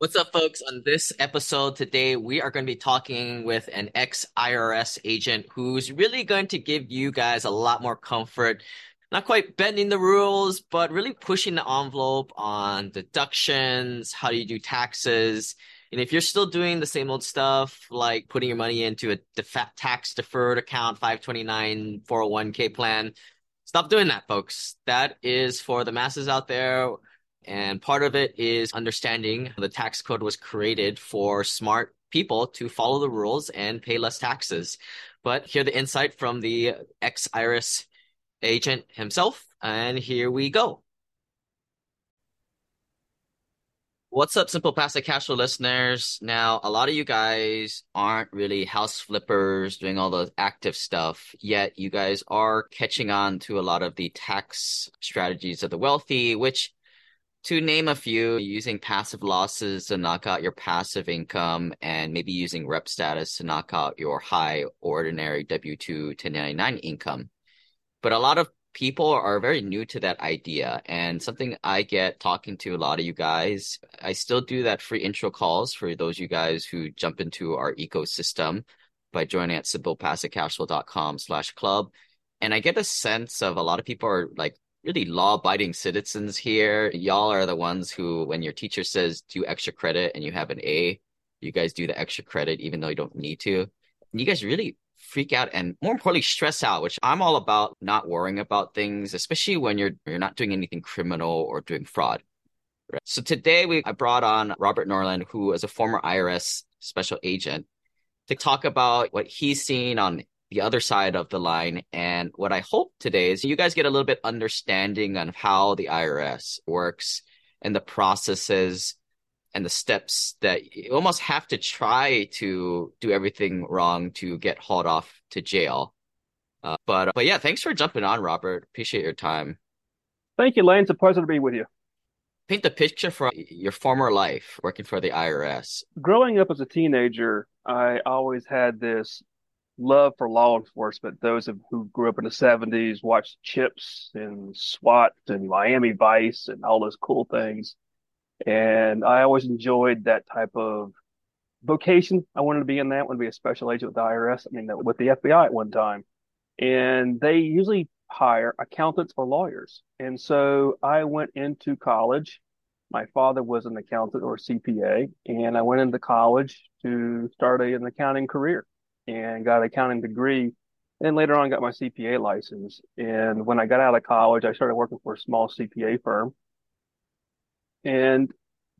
What's up, folks? On this episode today, we are going to be talking with an ex-IRS agent who's really going to give you guys a lot more comfort, not quite bending the rules, but really pushing the envelope on deductions, how do you do taxes. And if you're still doing the same old stuff, like putting your money into a tax-deferred account, 529, 401k plan, stop doing that, folks. That is for the masses out there. And part of it is understanding the tax code was created for smart people to follow the rules and pay less taxes. But here's the insight from the ex-IRS agent himself. And here we go. What's up, Simple Passive Cashflow listeners? Now, a lot of you guys aren't really house flippers doing all the active stuff, yet you guys are catching on to a lot of the tax strategies of the wealthy, which, to name a few, using passive losses to knock out your passive income and maybe using rep status to knock out your high ordinary W-2 1099 income. But a lot of people are very new to that idea, and something I get talking to a lot of you guys, I still do that free intro calls for those of you guys who jump into our ecosystem by joining at simplepassivecashflow.com/club. And I get a sense of a lot of people are like, really law-abiding citizens here. Y'all are the ones who, when your teacher says do extra credit and you have an A, you guys do the extra credit even though you don't need to. And you guys really freak out and, more importantly, stress out, which I'm all about not worrying about things, especially when you're not doing anything criminal or doing fraud. Right? So today I brought on Robert Nordlander, who is a former IRS special agent, to talk about what he's seen on the other side of the line. And what I hope today is you guys get a little bit understanding on how the IRS works and the processes and the steps that you almost have to try to do everything wrong to get hauled off to jail. But yeah, thanks for jumping on, Robert. Appreciate your time. Thank you, Lane. It's a pleasure to be with you. Paint the picture for your former life working for the IRS. Growing up as a teenager, I always had this love for law enforcement. Those who grew up in the 70s watched Chips and SWAT and Miami Vice and all those cool things. And I always enjoyed that type of vocation. I wanted to be in that. I wanted to be a special agent with the IRS. I mean, with the FBI at one time. And they usually hire accountants or lawyers. And so I went into college. My father was an accountant or CPA. And I went into college to start an accounting career, and got an accounting degree, and later on got my CPA license. And when I got out of college, I started working for a small CPA firm and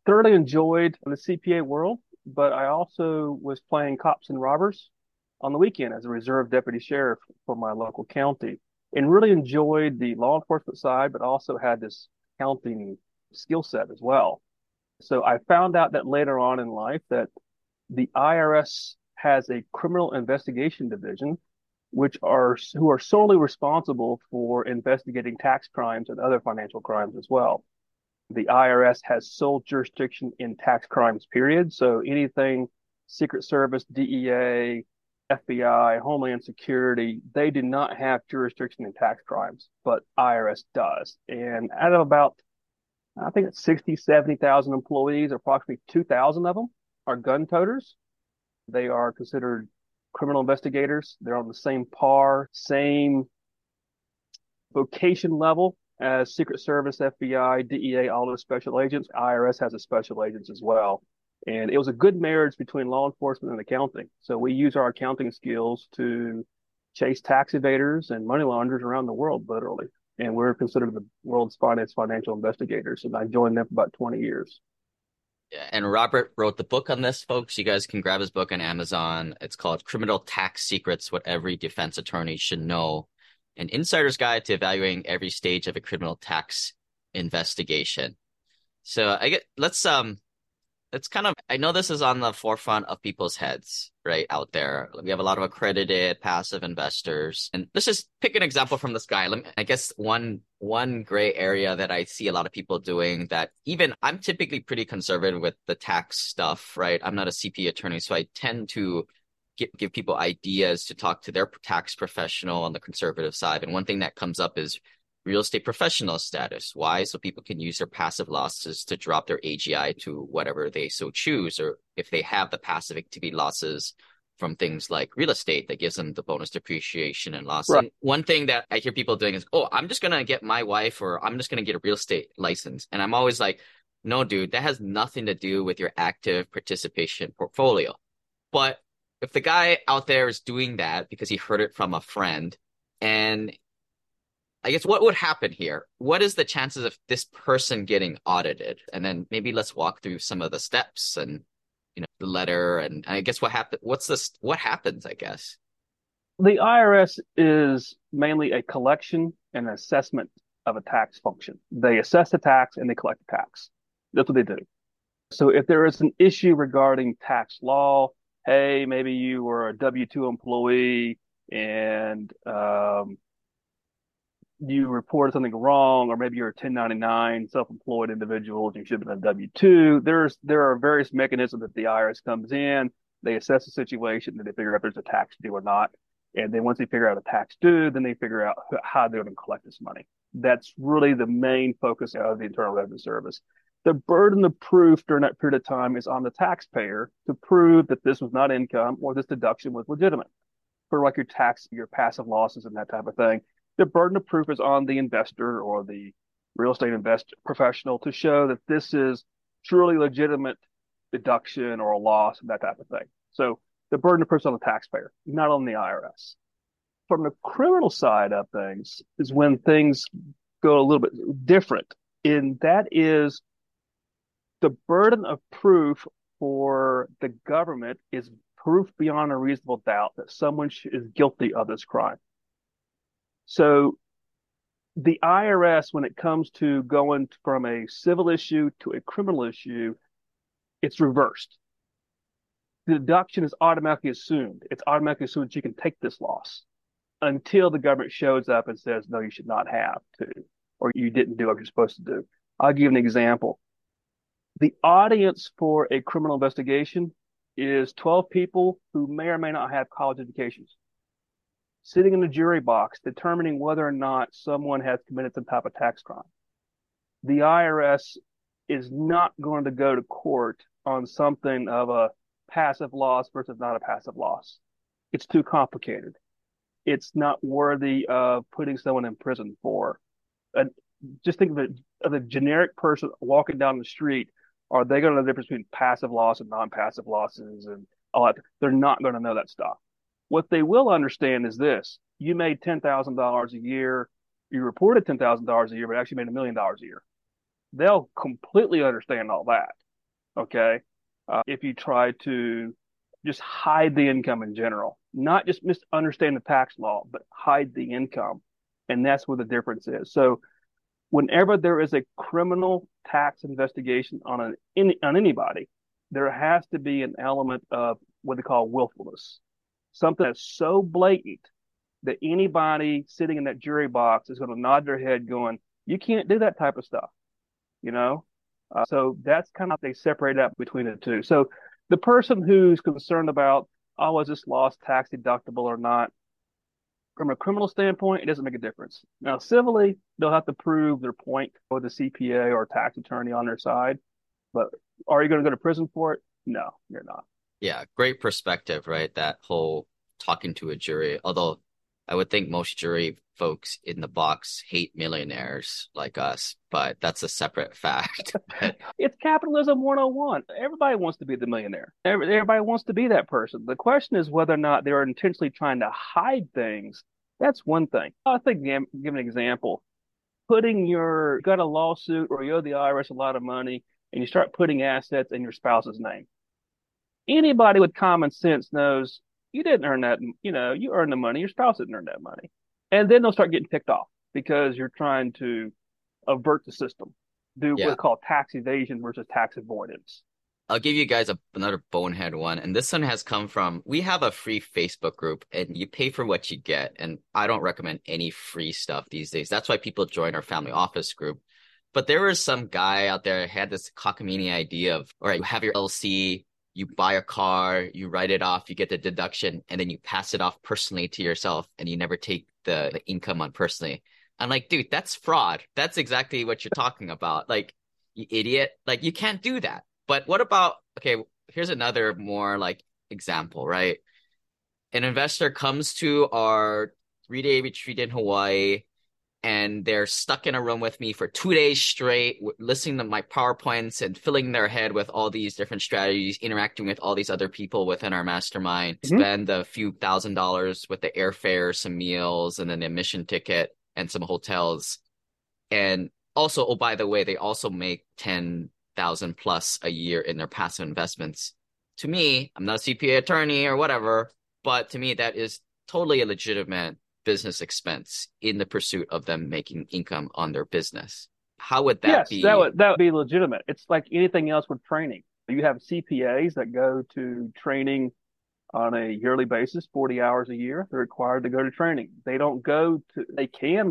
thoroughly enjoyed the CPA world, but I also was playing cops and robbers on the weekend as a reserve deputy sheriff for my local county, and really enjoyed the law enforcement side, but also had this accounting skill set as well. So I found out that later on in life that the IRS has a criminal investigation division, who are solely responsible for investigating tax crimes and other financial crimes as well. The IRS has sole jurisdiction in tax crimes, period. So anything Secret Service, DEA, FBI, Homeland Security, they do not have jurisdiction in tax crimes, but IRS does. And out of about, I think it's 60, 70,000 employees, approximately 2,000 of them are gun toters. They are considered criminal investigators. They're on the same par, same vocation level as Secret Service, FBI, DEA, all those special agents. IRS has a special agents as well. And it was a good marriage between law enforcement and accounting. So we use our accounting skills to chase tax evaders and money launderers around the world, literally. And we're considered the world's finest financial investigators. And I joined them for about 20 years. And Robert wrote the book on this, folks. You guys can grab his book on Amazon. It's called Criminal Tax Secrets, What Every Defense Attorney Should Know, an insider's guide to evaluating every stage of a criminal tax investigation. So I know this is on the forefront of people's heads right out there. We have a lot of accredited passive investors. And let's just pick an example from this guy. I guess one gray area that I see a lot of people doing that, even I'm typically pretty conservative with the tax stuff, right? I'm not a CPA attorney, so I tend to give people ideas to talk to their tax professional on the conservative side. And one thing that comes up is real estate professional status. Why? So people can use their passive losses to drop their AGI to whatever they so choose, or if they have the passive activity losses from things like real estate, that gives them the bonus depreciation and loss. Right. And one thing that I hear people doing is, oh, I'm just going to get my wife, or I'm just going to get a real estate license. And I'm always like, no, dude, that has nothing to do with your active participation portfolio. But if the guy out there is doing that because he heard it from a friend, and I guess what would happen here? What is the chances of this person getting audited? And then maybe let's walk through some of the steps and, you know, the letter, and I guess what happened. What happens? I guess the IRS is mainly a collection and assessment of a tax function. They assess the tax and they collect the tax. That's what they do. So if there is an issue regarding tax law, hey, maybe you were a W-2 employee and you reported something wrong, or maybe you're a 1099 self-employed individual and you should have been a W-2. There are various mechanisms that the IRS comes in. They assess the situation, then they figure out if there's a tax due or not. And then once they figure out a tax due, then they figure out how they're going to collect this money. That's really the main focus of the Internal Revenue Service. The burden of proof during that period of time is on the taxpayer to prove that this was not income or this deduction was legitimate. For like your tax, your passive losses and that type of thing, the burden of proof is on the investor or the real estate investor professional to show that this is truly legitimate deduction or a loss and that type of thing. So the burden of proof is on the taxpayer, not on the IRS. From the criminal side of things is when things go a little bit different, and that is the burden of proof for the government is proof beyond a reasonable doubt that someone is guilty of this crime. So the IRS, when it comes to going from a civil issue to a criminal issue, it's reversed. The deduction is automatically assumed. It's automatically assumed that you can take this loss until the government shows up and says, no, you should not have to, or you didn't do what you're supposed to do. I'll give an example. The audience for a criminal investigation is 12 people who may or may not have college educations, sitting in the jury box, determining whether or not someone has committed some type of tax crime. The IRS is not going to go to court on something of a passive loss versus not a passive loss. It's too complicated. It's not worthy of putting someone in prison for. And just think of a generic person walking down the street. Are they going to know the difference between passive loss and non-passive losses and all that? They're not going to know that stuff. What they will understand is this. You made $10,000 a year. You reported $10,000 a year, but actually made $1 million a year. They'll completely understand all that, okay, if you try to just hide the income in general. Not just misunderstand the tax law, but hide the income. And that's where the difference is. So whenever there is a criminal tax investigation on anybody, there has to be an element of what they call willfulness, something that's so blatant that anybody sitting in that jury box is going to nod their head going, you can't do that type of stuff, you know? So that's kind of how they separate out between the two. So the person who's concerned about, oh, is this loss tax deductible or not? From a criminal standpoint, it doesn't make a difference. Now, civilly, they'll have to prove their point with the CPA or tax attorney on their side. But are you going to go to prison for it? No, you're not. Yeah, great perspective, right? That whole talking to a jury. Although I would think most jury folks in the box hate millionaires like us, but that's a separate fact. It's capitalism 101. Everybody wants to be the millionaire. Everybody wants to be that person. The question is whether or not they're intentionally trying to hide things. That's one thing. I think, give an example. You got a lawsuit or you owe the IRS a lot of money and you start putting assets in your spouse's name. Anybody with common sense knows you didn't earn that, you know, you earned the money, your spouse didn't earn that money. And then they'll start getting ticked off because you're trying to avert the system, what's called tax evasion versus tax avoidance. I'll give you guys another bonehead one. And this one has come from, we have a free Facebook group and you pay for what you get. And I don't recommend any free stuff these days. That's why people join our family office group. But there was some guy out there who had this cockamamie idea of, all right, you have your LLC, you buy a car, you write it off, you get the deduction, and then you pass it off personally to yourself and you never take the income on personally. I'm like, dude, that's fraud. That's exactly what you're talking about. Like, you idiot. Like, you can't do that. But what about, okay, here's another more like example, right? An investor comes to our 3-day retreat in Hawaii, and they're stuck in a room with me for 2 days straight, listening to my PowerPoints and filling their head with all these different strategies, interacting with all these other people within our mastermind, spend a few $1,000s with the airfare, some meals, and an admission ticket and some hotels. And also, oh, by the way, they also make $10,000 plus a year in their passive investments. To me, I'm not a CPA attorney or whatever, but to me, that is totally a legitimate business expense in the pursuit of them making income on their business. How would that be? That would be legitimate. It's like anything else with training. You have CPAs that go to training on a yearly basis, 40 hours a year. They're required to go to training. They can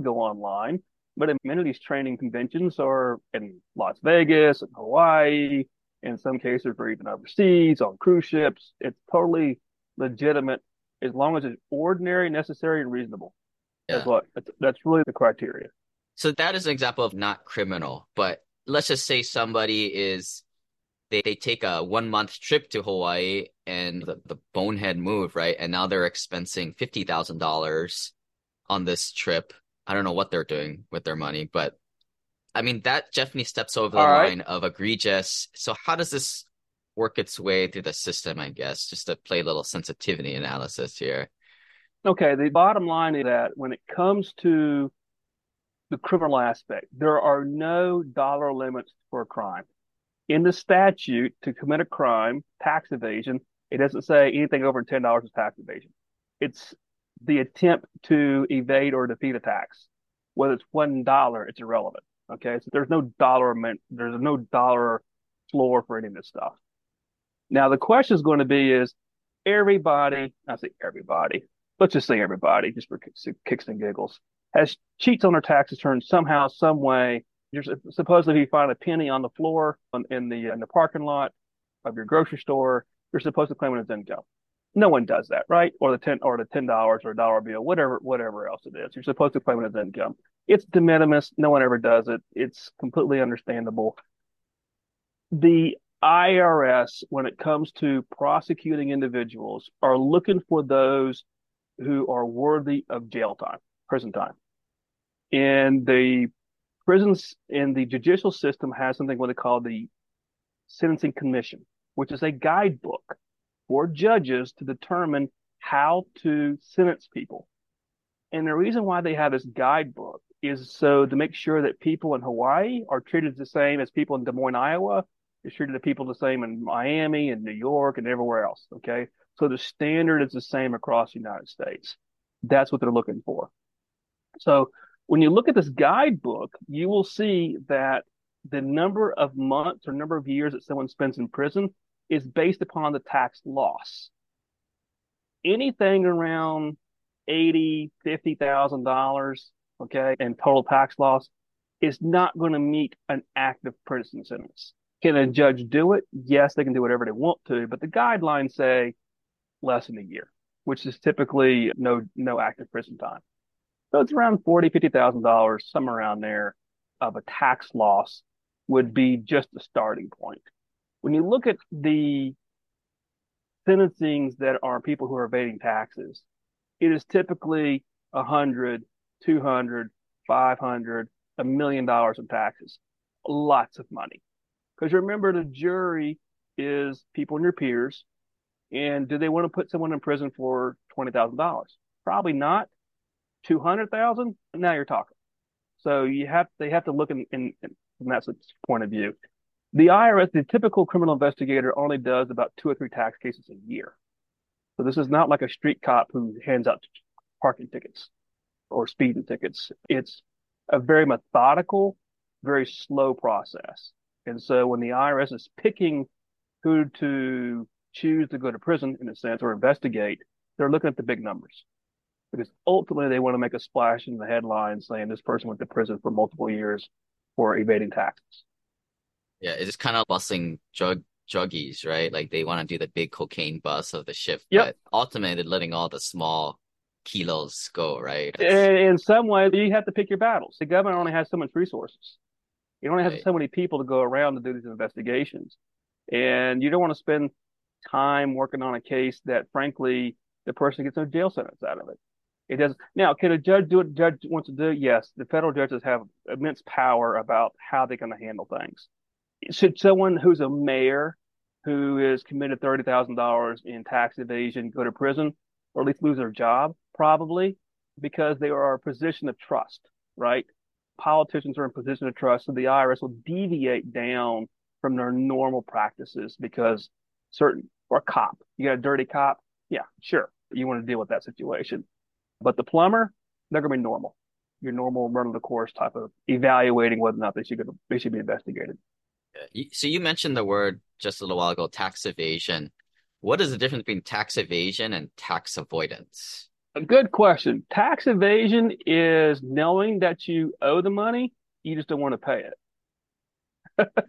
go online, but many of these training conventions are in Las Vegas and Hawaii. In some cases, they're even overseas on cruise ships. It's totally legitimate, as long as it's ordinary, necessary, and reasonable. Yeah. That's really the criteria. So that is an example of not criminal, but let's just say somebody is, they take a 1-month trip to Hawaii and the bonehead move, right? And now they're expensing $50,000 on this trip. I don't know what they're doing with their money, but I mean, that definitely steps over the line of egregious. So how does this work its way through the system, I guess, just to play a little sensitivity analysis here? Okay, the bottom line is that when it comes to the criminal aspect, there are no dollar limits for a crime. In the statute, to commit a crime, tax evasion, it doesn't say anything over $10 is tax evasion. It's the attempt to evade or defeat a tax. Whether it's $1, it's irrelevant. Okay, so there's no dollar floor for any of this stuff. Now, the question is going to be is let's just say everybody, just for kicks and giggles, cheats on their tax return somehow, some way. Supposedly, if you find a penny on the floor in the parking lot of your grocery store, you're supposed to claim it as income. No one does that, right? Or the $10 or a dollar bill, whatever else it is. You're supposed to claim it as income. It's de minimis. No one ever does it. It's completely understandable. The IRS, when it comes to prosecuting individuals, are looking for those who are worthy of jail time, prison time. And the prisons in the judicial system has something what they call the Sentencing Commission, which is a guidebook for judges to determine how to sentence people. And the reason why they have this guidebook is so to make sure that people in Hawaii are treated the same as people in Des Moines, Iowa. It's treated the people the same in Miami and New York and everywhere else, okay? So the standard is the same across the United States. That's what they're looking for. So when you look at this guidebook, you will see that the number of months or number of years that someone spends in prison is based upon the tax loss. Anything around $80,000, $50,000, okay, in total tax loss is not going to meet an active prison sentence. Can a judge do it? Yes, they can do whatever they want to, but the guidelines say less than a year, which is typically no active prison time. So it's around $40,000, $50,000, somewhere around there, of a tax loss would be just the starting point. When you look at the sentencings that are people who are evading taxes, it is typically $100, $200, $500, $1 million in taxes, lots of money. Because remember, the jury is people and your peers. And do they want to put someone in prison for $20,000? Probably not. $200,000? Now you're talking. So they have to look in from that point of view. The IRS, the typical criminal investigator, only does about 2 or 3 tax cases a year. So this is not like a street cop who hands out parking tickets or speeding tickets. It's a very methodical, very slow process. And so when the IRS is picking who to choose to go to prison, in a sense, or investigate, they're looking at the big numbers. Because ultimately, they want to make a splash in the headlines saying this person went to prison for multiple years for evading taxes. Yeah, it's kind of busting druggies, right? Like, they want to do the big cocaine bust of the shift, but ultimately letting all the small kilos go, right? In some way, you have to pick your battles. The government only has so much resources. It only has so many people to go around to do these investigations. And you don't want to spend time working on a case that, frankly, the person gets no jail sentence out of it. It doesn't. Now, can a judge do what a judge wants to do? Yes, the federal judges have immense power about how they're going to handle things. Should someone who's a mayor who is committed $30,000 in tax evasion go to prison or at least lose their job? Probably, because they are a position of trust, right? Politicians are in a position of trust, so the IRS will deviate down from their normal practices because certain, or a cop, you got a dirty cop? Yeah, sure, you want to deal with that situation. But the plumber, they're going to be normal, your normal run-of-the-course type of evaluating whether or not they should be investigated. So you mentioned the word just a little while ago, tax evasion. What is the difference between tax evasion and tax avoidance? A good question. Tax evasion is knowing that you owe the money, you just don't want to pay it.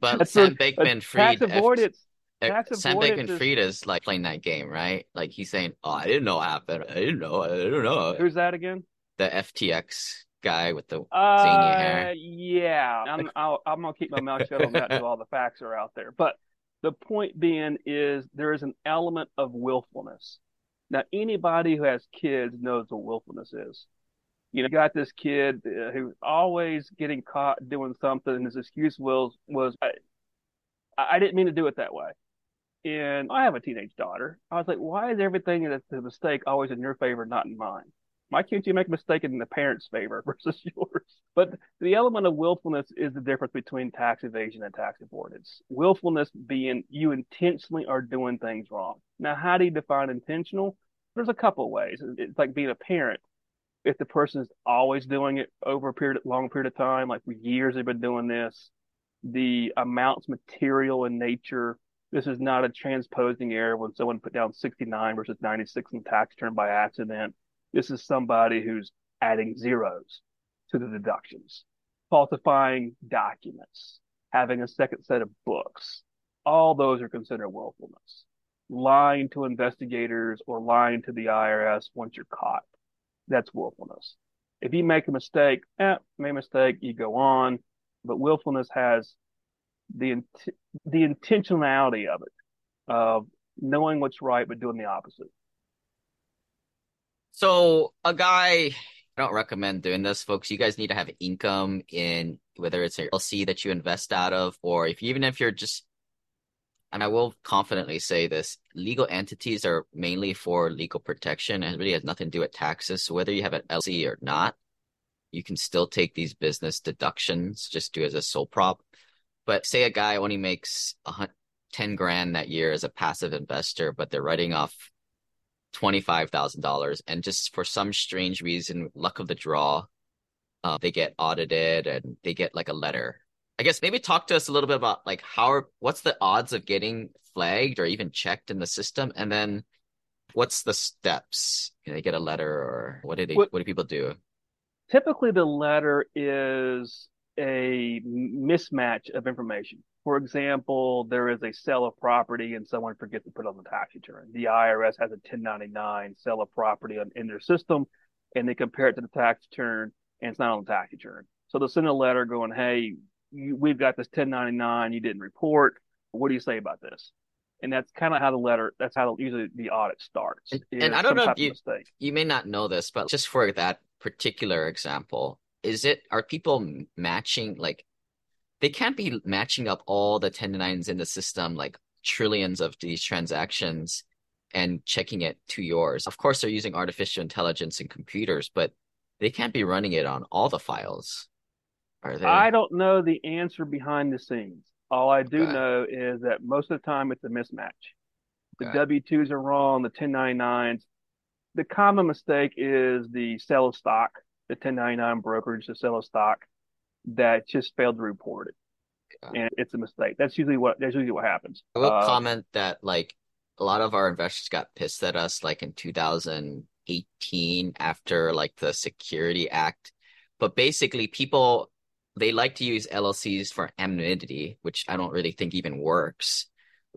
But Sam Bankman-Fried, Sam Bankman-Fried is like playing that game, right? Like he's saying, "Oh, I didn't know what happened. I don't know." Who's that again? The FTX guy with the zany hair. Yeah, I'm gonna keep my mouth shut on that until all the facts are out there. But the point being is there is an element of willfulness. Now, anybody who has kids knows what willfulness is. You know, you got this kid who's always getting caught doing something, and his excuse was I didn't mean to do it that way. And I have a teenage daughter. I was like, why is everything that's a mistake always in your favor, not in mine? Why can't you make a mistake in the parents' favor versus yours? But the element of willfulness is the difference between tax evasion and tax avoidance. Willfulness being you intentionally are doing things wrong. Now, how do you define intentional? There's a couple of ways. It's like being a parent. If the person is always doing it over a long period of time, like for years they've been doing this, the amount's material in nature. This is not a transposing error when someone put down 69 versus 96 in tax term by accident. This is somebody who's adding zeros to the deductions, falsifying documents, having a second set of books. All those are considered willfulness. Lying to investigators or lying to the IRS once you're caught, that's willfulness. If you make a mistake, made a mistake, you go on. But willfulness has the intentionality of it, of knowing what's right but doing the opposite. So a guy, I don't recommend doing this, folks. You guys need to have income in whether it's an LLC that you invest out of, or even if you're just, and I will confidently say this, legal entities are mainly for legal protection and it really has nothing to do with taxes. So whether you have an LLC or not, you can still take these business deductions, just do it as a sole prop. But say a guy only makes 10 grand that year as a passive investor, but they're writing off $25,000, and just for some strange reason, luck of the draw, they get audited and they get like a letter. I guess maybe talk to us a little bit about like what's the odds of getting flagged or even checked in the system, and then what's the steps? Can they get a letter, or what do people do? Typically, the letter is a mismatch of information. For example, there is a sale of property and someone forgets to put on the tax return. The IRS has a 1099 sale of property in their system, and they compare it to the tax return, and it's not on the tax return. So they'll send a letter going, hey, we've got this 1099 you didn't report. What do you say about this? And that's kind of how that's how usually the audit starts. And I don't know if you may not know this, but just for that particular example, are people matching, like, they can't be matching up all the 1099s in the system, like trillions of these transactions, and checking it to yours. Of course, they're using artificial intelligence and computers, but they can't be running it on all the files, are they? I don't know the answer behind the scenes. All I do know is that most of the time it's a mismatch. The W-2s are wrong, the 1099s. The common mistake is the sale of stock, the 1099 brokerage, the sale of stock, that just failed to report it, and it's a mistake. That's usually what happens. I will comment that like a lot of our investors got pissed at us, like in 2018 after like the Security Act. But basically, people they like to use LLCs for anonymity, which I don't really think even works.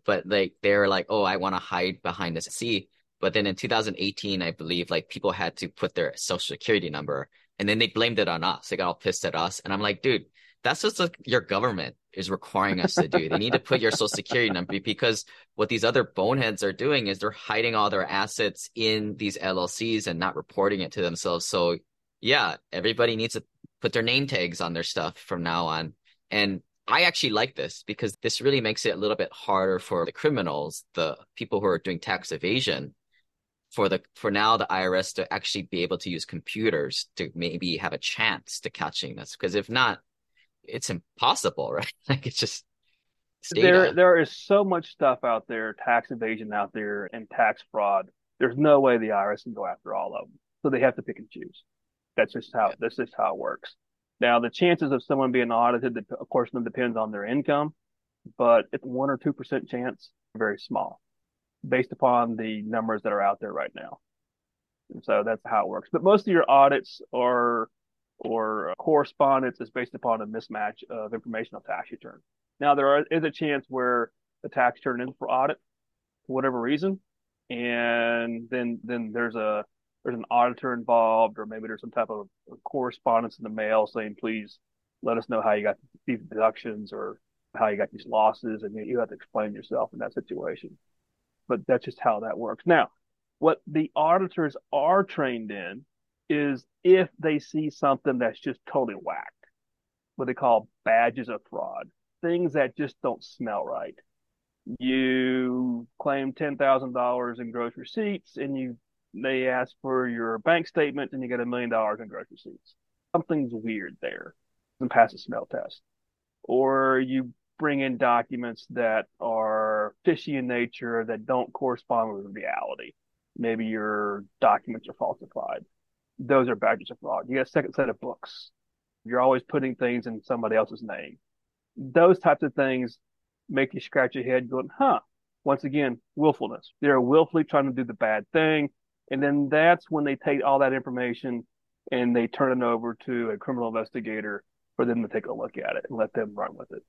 But like they're like, oh, I want to hide behind this LLC. But then in 2018, I believe like people had to put their social security number and then they blamed it on us. They got all pissed at us. And I'm like, dude, that's just like your government is requiring us to do. They need to put your social security number, because what these other boneheads are doing is they're hiding all their assets in these LLCs and not reporting it to themselves. So yeah, everybody needs to put their name tags on their stuff from now on. And I actually like this because this really makes it a little bit harder for the criminals, the people who are doing tax evasion. For now, the IRS to actually be able to use computers to maybe have a chance to catching this. Because if not, it's impossible, right? Like it's just there is so much stuff out there, tax evasion out there and tax fraud. There's no way the IRS can go after all of them. So they have to pick and choose. That's just how it works. Now, the chances of someone being audited, of course, depends on their income, but it's 1 or 2% chance, very small, based upon the numbers that are out there right now. And so that's how it works. But most of your audits or correspondence is based upon a mismatch of information on tax return. Now, there is a chance where the tax return is for audit for whatever reason, and then there's an auditor involved, or maybe there's some type of correspondence in the mail saying, please let us know how you got these deductions or how you got these losses, and you have to explain yourself in that situation. But that's just how that works. Now, what the auditors are trained in is if they see something that's just totally whack, what they call badges of fraud, things that just don't smell right. You claim $10,000 in gross receipts and they ask for your bank statement and you get $1 million in gross receipts. Something's weird there. It doesn't pass a smell test. Or you bring in documents that are fishy in nature that don't correspond with reality. Maybe your documents are falsified. Those are badges of fraud. You get a second set of books. You're always putting things in somebody else's name. Those types of things make you scratch your head going, huh? Once again, willfulness. They're willfully trying to do the bad thing. And then that's when they take all that information and they turn it over to a criminal investigator for them to take a look at it and let them run with it.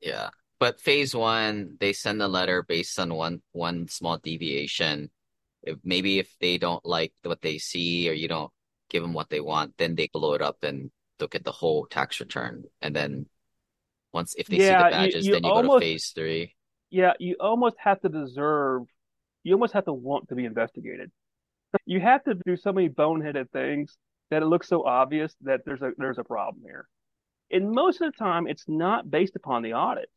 Yeah. But phase one, they send a letter based on one small deviation. Maybe if they don't like what they see or you don't give them what they want, then they blow it up and look at the whole tax return. And then once if they see the badges, then you go to phase three. Yeah. You almost have to want to be investigated. You have to do so many boneheaded things that it looks so obvious that there's a problem here. And most of the time, it's not based upon the audit.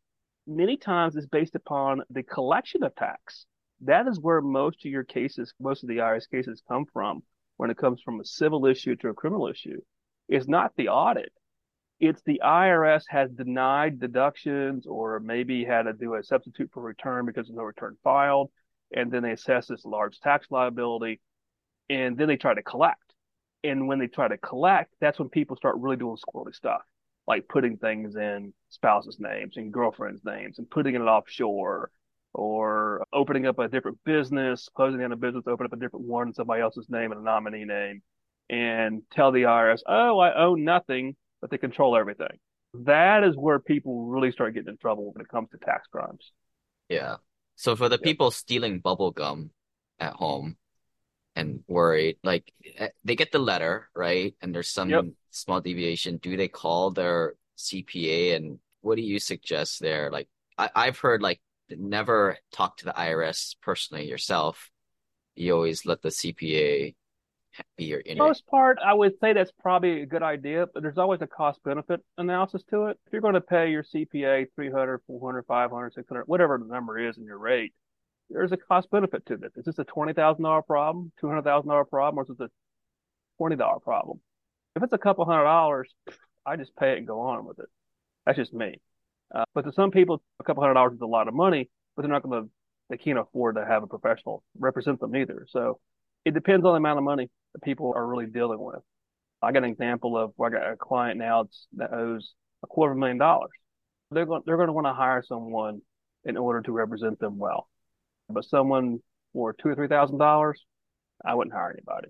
Many times it's based upon the collection of tax. That is where most of the IRS cases come from when it comes from a civil issue to a criminal issue. It's not the audit. It's the IRS has denied deductions or maybe had to do a substitute for return because there's no return filed. And then they assess this large tax liability. And then they try to collect. And when they try to collect, that's when people start really doing squirrely stuff, like putting things in spouses' names and girlfriends' names and putting it offshore or opening up a different business, closing down a business, open up a different one in somebody else's name and a nominee name, and tell the IRS, oh, I owe nothing, but they control everything. That is where people really start getting in trouble when it comes to tax crimes. Yeah. So for the people stealing bubble gum at home, and worried, like they get the letter, right? And there's some small deviation. Do they call their CPA? And what do you suggest there? Like I've heard, like never talk to the IRS personally yourself. You always let the CPA be your interview. For the most part, I would say that's probably a good idea, but there's always a cost benefit analysis to it. If you're going to pay your CPA $300, $400, $500, $600, whatever the number is in your rate, there's a cost benefit to this. Is this a $20,000 problem, $200,000 problem, or is this a $20 problem? If it's a couple $100, I just pay it and go on with it. That's just me. But to some people, a couple $100 is a lot of money, but they can't afford to have a professional represent them either. So it depends on the amount of money that people are really dealing with. I got an example of I got a client now that owes $250,000. They're going to want to hire someone in order to represent them well. But someone for $2,000 or $3,000, I wouldn't hire anybody.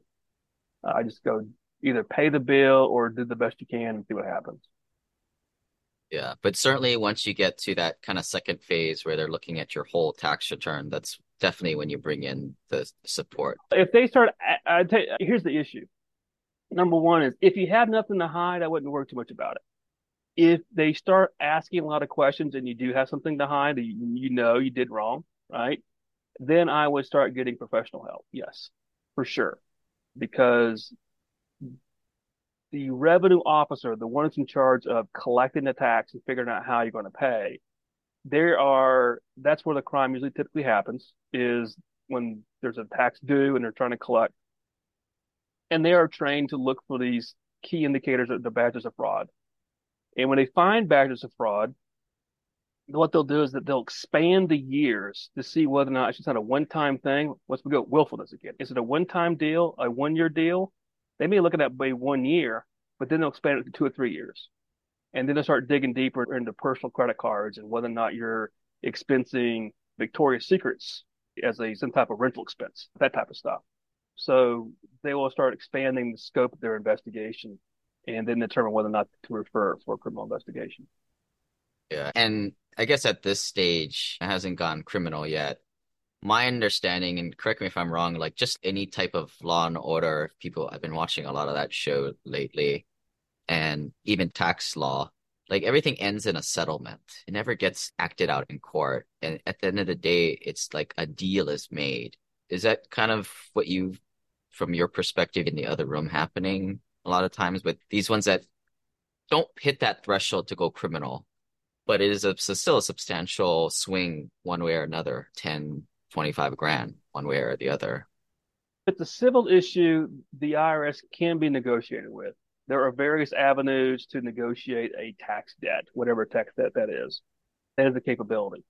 I just go either pay the bill or do the best you can and see what happens. Yeah, but certainly once you get to that kind of second phase where they're looking at your whole tax return, that's definitely when you bring in the support. If they start, I tell you, here's the issue. Number one is, if you have nothing to hide, I wouldn't worry too much about it. If they start asking a lot of questions and you do have something to hide, you know you did wrong, right? Then I would start getting professional help. Yes, for sure. Because the revenue officer, the one that's in charge of collecting the tax and figuring out how you're going to pay, that's where the crime usually typically happens, is when there's a tax due and they're trying to collect. And they are trained to look for these key indicators of the badges of fraud. And when they find badges of fraud, what they'll do is that they'll expand the years to see whether or not it's just not a one-time thing. Let's go willfulness again. Is it a one-time deal, a one-year deal? They may look at that by 1 year, but then they'll expand it to 2 or 3 years. And then they'll start digging deeper into personal credit cards and whether or not you're expensing Victoria's Secrets as some type of rental expense, that type of stuff. So they will start expanding the scope of their investigation and then determine whether or not to refer for a criminal investigation. Yeah. And I guess at this stage, it hasn't gone criminal yet. My understanding, and correct me if I'm wrong, like just any type of Law and Order, people, I've been watching a lot of that show lately, and even tax law, like everything ends in a settlement. It never gets acted out in court. And at the end of the day, it's like a deal is made. Is that kind of what from your perspective in the other room, happening a lot of times with these ones that don't hit that threshold to go criminal, but it is still a substantial swing one way or another, 10, 25 grand one way or the other? But the civil issue, the IRS can be negotiated with. There are various avenues to negotiate a tax debt, whatever tax debt that is. That is the capability.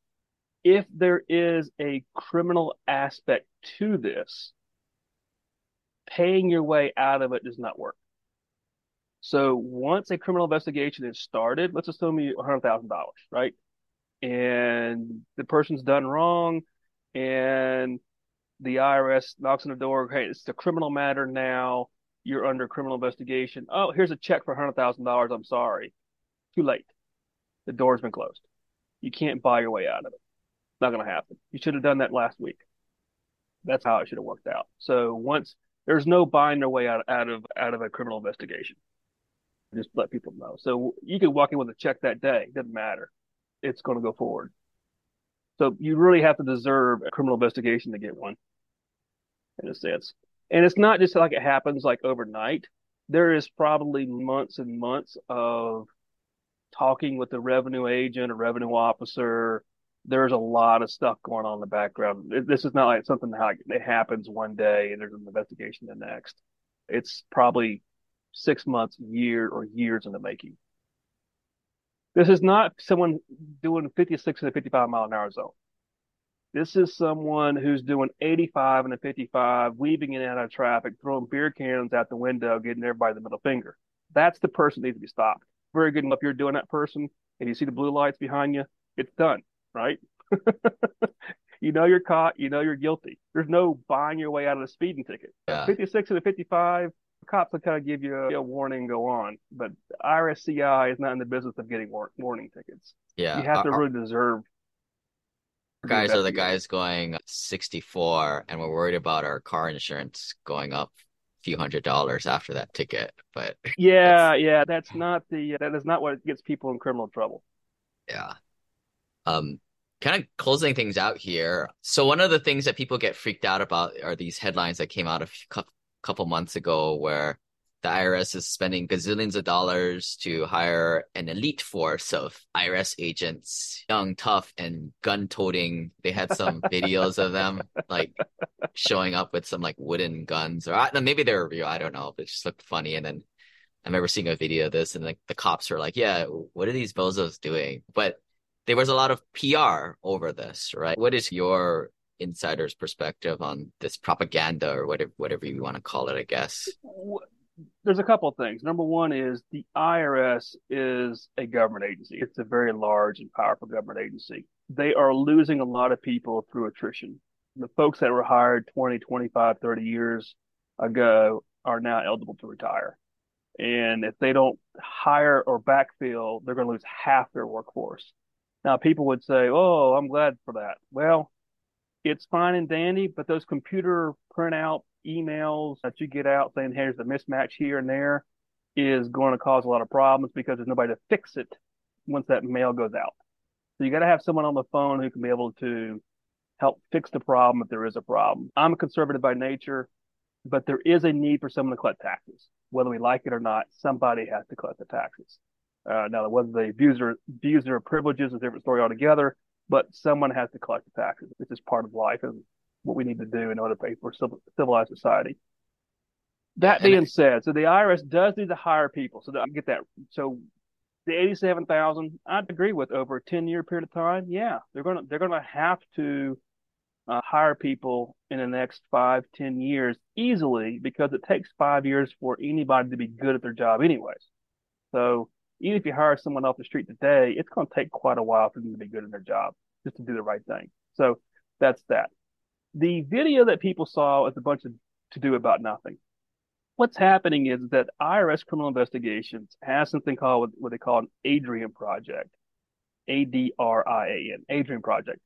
If there is a criminal aspect to this, paying your way out of it does not work. So once a criminal investigation is started, let's assume you $100,000, right? And the person's done wrong, and the IRS knocks on the door, hey, it's a criminal matter now. You're under criminal investigation. Oh, here's a check for $100,000. I'm sorry. Too late. The door's been closed. You can't buy your way out of it. Not going to happen. You should have done that last week. That's how it should have worked out. So once there's no buying their way out of a criminal investigation. Just let people know. So you could walk in with a check that day. Doesn't matter. It's going to go forward. So you really have to deserve a criminal investigation to get one, in a sense. And it's not just like it happens like overnight. There is probably months and months of talking with the revenue agent or revenue officer. There's a lot of stuff going on in the background. This is not like something that happens one day and there's an investigation the next. It's probably 6 months, year, or years in the making. This is not someone doing 56 in a 55-mile-an-hour zone. This is someone who's doing 85 and a 55, weaving in and out of traffic, throwing beer cans out the window, getting everybody the middle finger. That's the person that needs to be stopped. Very good enough. You're doing that person, and you see the blue lights behind you. It's done, right? You know you're caught. You know you're guilty. There's no buying your way out of the speeding ticket. Yeah. 56 and a 55, cops will kind of give you a warning and go on. But IRSCI is not in the business of getting warning tickets. Yeah, you have to really deserve. Guys are the guys going 64, and we're worried about our car insurance going up a few $100s after that ticket. But that is not what gets people in criminal trouble. Yeah. Kind of closing things out here. So one of the things that people get freaked out about are these headlines that came out a couple months ago, where the IRS is spending gazillions of dollars to hire an elite force of IRS agents, young, tough, and gun-toting. They had some videos of them like showing up with some like wooden guns, or maybe they were real. I don't know, but it just looked funny. And then I remember seeing a video of this, and like the cops were like, "Yeah, what are these bozos doing?" But there was a lot of PR over this, right? What is your insider's perspective on this propaganda, or whatever you want to call it? I guess. There's a couple of things. Number one is the IRS is a government agency. It's a very large and powerful government agency. They are losing a lot of people through attrition. The folks that were hired 20, 25, 30 years ago are now eligible to retire. And if they don't hire or backfill, they're going to lose half their workforce. Now, people would say, oh, I'm glad for that. Well, it's fine and dandy, but those computer printout emails that you get out saying, hey, there's a mismatch here and there, is going to cause a lot of problems because there's nobody to fix it once that mail goes out. So you got to have someone on the phone who can be able to help fix the problem if there is a problem. I'm a conservative by nature, but there is a need for someone to collect taxes. Whether we like it or not, somebody has to collect the taxes. Now, whether they abuse their privileges is a different story altogether, but someone has to collect the taxes. It's just part of life and what we need to do in order to pay for civilized society. That being said, so the IRS does need to hire people. So I get that. So the $87,000, I'd agree with over a 10-year period of time. Yeah, they're gonna have to hire people in the next 5-10 years easily, because it takes 5 years for anybody to be good at their job anyways. So even if you hire someone off the street today, it's going to take quite a while for them to be good at their job, just to do the right thing. So that's that. The video that people saw is a bunch of to do about nothing. What's happening is that IRS criminal investigations has something called what they call an Adrian project, ADRIAN, Adrian project.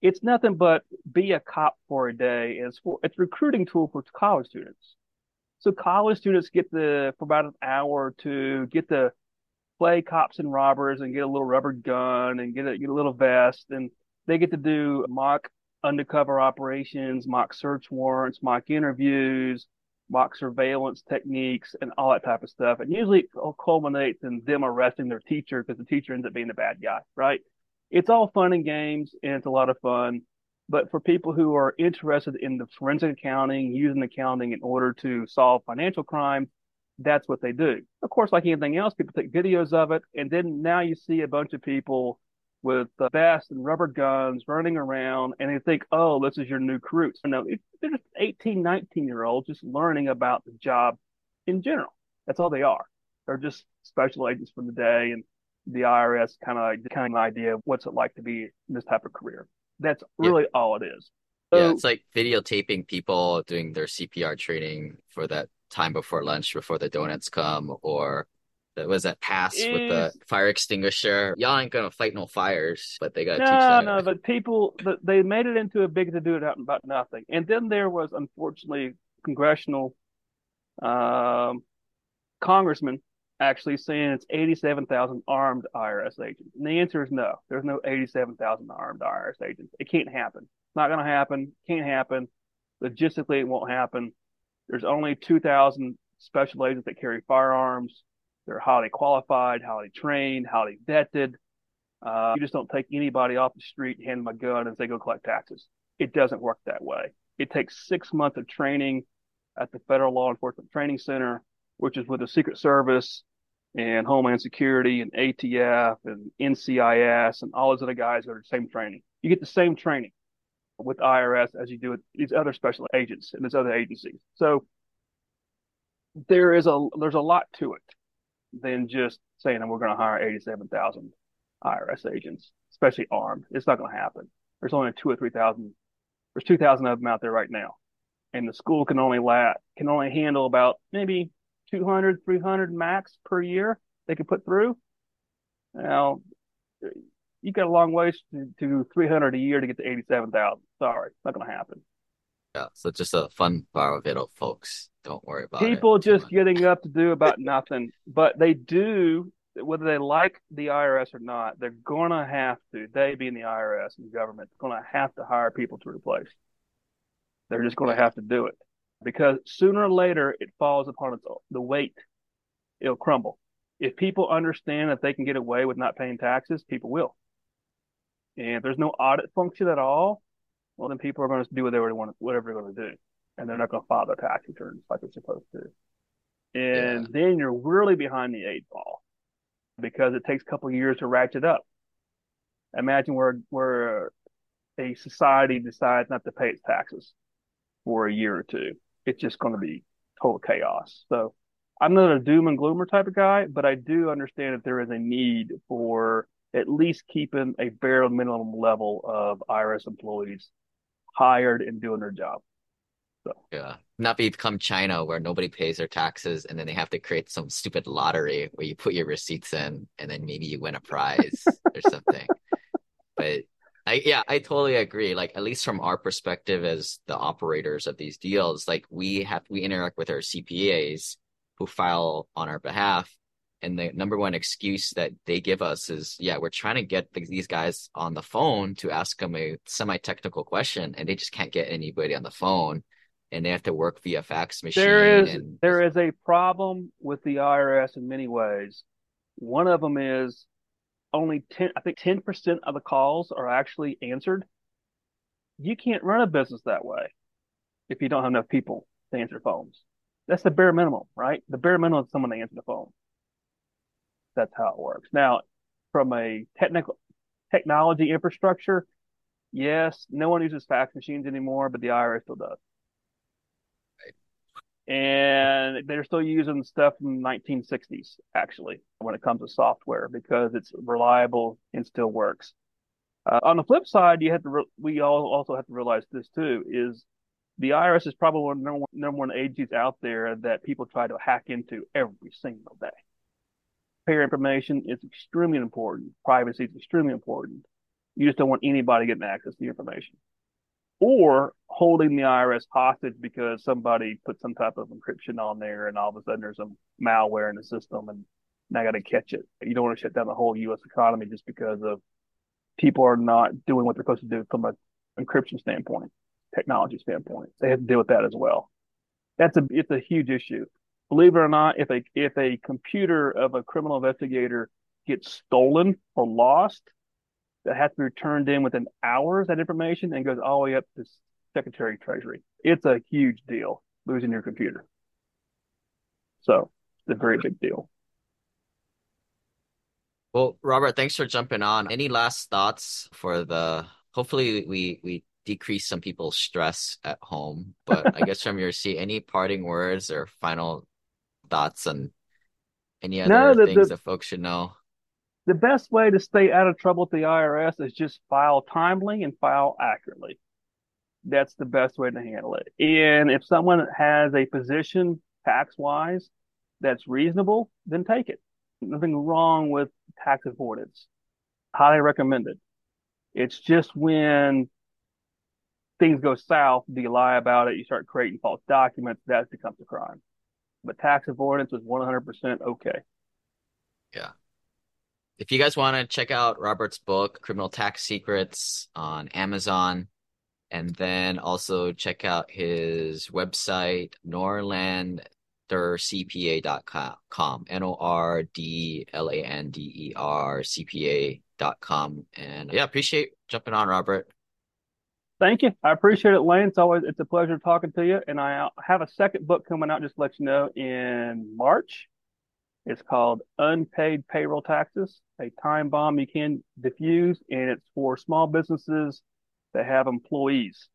It's nothing but be a cop for a day. It's a recruiting tool for college students. So college students get for about an hour to get to play cops and robbers and get a little rubber gun and get a little vest. And they get to do mock undercover operations, mock search warrants, mock interviews, mock surveillance techniques, and all that type of stuff. And usually it culminates in them arresting their teacher because the teacher ends up being the bad guy, right? It's all fun and games, and it's a lot of fun. But for people who are interested in the forensic accounting, using accounting in order to solve financial crime, that's what they do. Of course, like anything else, people take videos of it. And then now you see a bunch of people with vests and rubber guns running around, and they think, oh, this is your new crew. So no, they're just 18, 19-year-olds just learning about the job in general. That's all they are. They're just special agents for the day, and the IRS kind of idea of what's it like to be in this type of career. That's really all it is. So, yeah, it's like videotaping people doing their CPR training for that time before lunch, before the donuts come, or that was that pass with the fire extinguisher. Y'all ain't gonna fight no fires, but they gotta teach that. No, but people, they made it into a big to do about nothing. And then there was, unfortunately, congressional congressman actually saying it's 87,000 armed IRS agents. And the answer is no. There's no 87,000 armed IRS agents. It can't happen. It's not going to happen. Can't happen. Logistically, it won't happen. There's only 2,000 special agents that carry firearms. They're highly qualified, highly trained, highly vetted. You just don't take anybody off the street, hand them a gun, and say, go collect taxes. It doesn't work that way. It takes 6 months of training at the Federal Law Enforcement Training Center, which is with the Secret Service and Homeland Security and ATF and NCIS and all those other guys that are the same training. You get the same training with IRS as you do with these other special agents and these other agencies. So there's a lot to it than just saying that we're going to hire 87,000 IRS agents, especially armed. It's not going to happen. There's only 2,000 or 3,000. There's 2,000 of them out there right now, and the school can only handle about maybe 200, 300 max per year they could put through. Now, you got a long ways to 300 a year to get to 87,000. Sorry, not going to happen. Yeah, so just a fun bar of it, folks. Don't worry about it. People just getting up to do about nothing. But they do, whether they like the IRS or not, they're going to have to, they being the IRS and the government, going to have to hire people to replace. They're just going to have to do it. Because sooner or later, it falls upon the weight. It'll crumble. If people understand that they can get away with not paying taxes, people will. And if there's no audit function at all, well, then people are going to do whatever they're going to do. And they're not going to file their tax returns like they're supposed to. And then you're really behind the eight ball, because it takes a couple of years to ratchet up. Imagine where a society decides not to pay its taxes for a year or two. It's just going to be total chaos. So I'm not a doom and gloomer type of guy, but I do understand that there is a need for at least keeping a bare minimum level of IRS employees hired and doing their job. So yeah, not become China where nobody pays their taxes and then they have to create some stupid lottery where you put your receipts in and then maybe you win a prize or something. But I totally agree. Like, at least from our perspective as the operators of these deals, like we interact with our CPAs who file on our behalf. And the number one excuse that they give us is, yeah, we're trying to get these guys on the phone to ask them a semi-technical question, and they just can't get anybody on the phone, and they have to work via fax machine. There is a problem with the IRS in many ways. One of them is only 10% of the calls are actually answered. You can't run a business that way if you don't have enough people to answer phones. That's the bare minimum, right? The bare minimum is someone to answer the phone. That's how it works. Now, from a technology infrastructure, yes, no one uses fax machines anymore, but the IRS still does. Right. And they're still using stuff from the 1960s, actually, when it comes to software, because it's reliable and still works. On the flip side, we also have to realize this too, is the IRS is probably one of the number one agencies out there that people try to hack into every single day. Payer information is extremely important. Privacy is extremely important. You just don't want anybody getting access to the information. Or holding the IRS hostage because somebody put some type of encryption on there and all of a sudden there's some malware in the system and now got to catch it. You don't want to shut down the whole U.S. economy just because of people are not doing what they're supposed to do from an encryption standpoint, technology standpoint. They have to deal with that as well. It's a huge issue. Believe it or not, if a computer of a criminal investigator gets stolen or lost, that has to be returned in within hours, that information, and goes all the way up to Secretary of Treasury. It's a huge deal, losing your computer. So it's a very big deal. Well, Robert, thanks for jumping on. Any last thoughts for the – hopefully we decrease some people's stress at home, but I guess from your seat, any parting words or final – thoughts and any other things that folks should know? The best way to stay out of trouble with the IRS is just file timely and file accurately. That's the best way to handle it. And if someone has a position tax-wise that's reasonable, then take it. Nothing wrong with tax avoidance. Highly recommended. It's just when things go south, you lie about it, you start creating false documents, that becomes a crime. But tax avoidance was 100% okay. Yeah. If you guys want to check out Robert's book, Criminal Tax Secrets, on Amazon, and then also check out his website, nordlandercpa.com, nordlandercpa.com. And yeah, appreciate jumping on, Robert. Thank you. I appreciate it, Lane. It's a pleasure talking to you. And I have a second book coming out, just to let you know, in March. It's called Unpaid Payroll Taxes, a time bomb you can defuse. And it's for small businesses that have employees,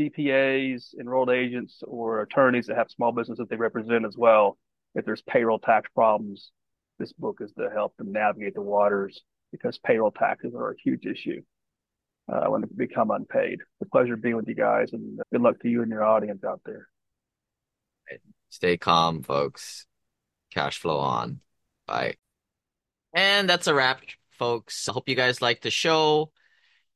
CPAs, enrolled agents, or attorneys that have small businesses they represent as well. If there's payroll tax problems, this book is to help them navigate the waters, because payroll taxes are a huge issue when it become unpaid. It's a pleasure being with you guys, and good luck to you and your audience out there. Stay calm, folks. Cash flow on. Bye. And that's a wrap, folks. I hope you guys liked the show.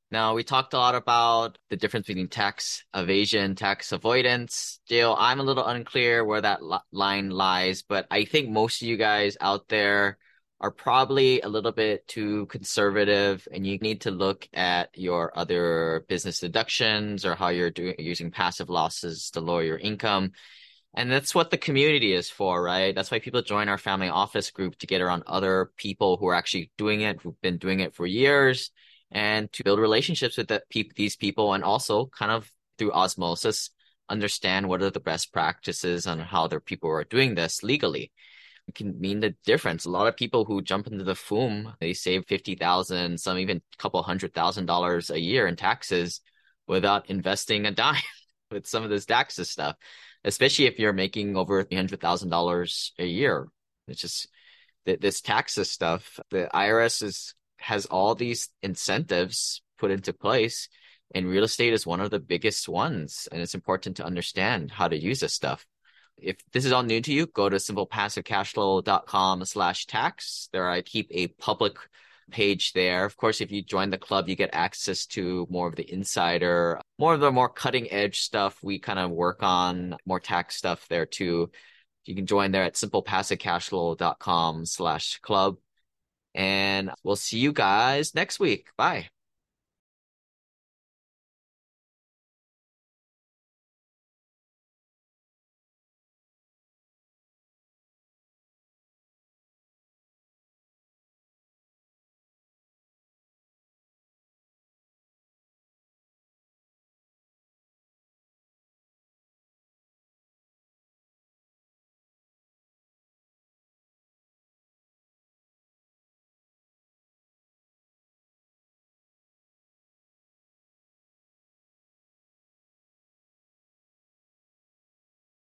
Now, we talked a lot about the difference between tax evasion, tax avoidance. Still, I'm a little unclear where that line lies, but I think most of you guys out there are probably a little bit too conservative, and you need to look at your other business deductions or how you're using passive losses to lower your income. And that's what the community is for, right? That's why people join our family office group, to get around other people who are actually doing it, who've been doing it for years, and to build relationships with these people, and also kind of through osmosis, understand what are the best practices on how their people are doing this legally. It can mean the difference. A lot of people who jump into the FUM, they save $50,000, some even a couple $100,000 a year in taxes without investing a dime with some of this taxes stuff, especially if you're making over $300,000 a year. It's just this taxes stuff. The IRS has all these incentives put into place, and real estate is one of the biggest ones. And it's important to understand how to use this stuff. If this is all new to you, go to simplepassivecashflow.com/tax. There I keep a public page there. Of course, if you join the club, you get access to more of the insider, more of the more cutting edge stuff. We kind of work on more tax stuff there too. You can join there at simplepassivecashflow.com/club. And we'll see you guys next week. Bye.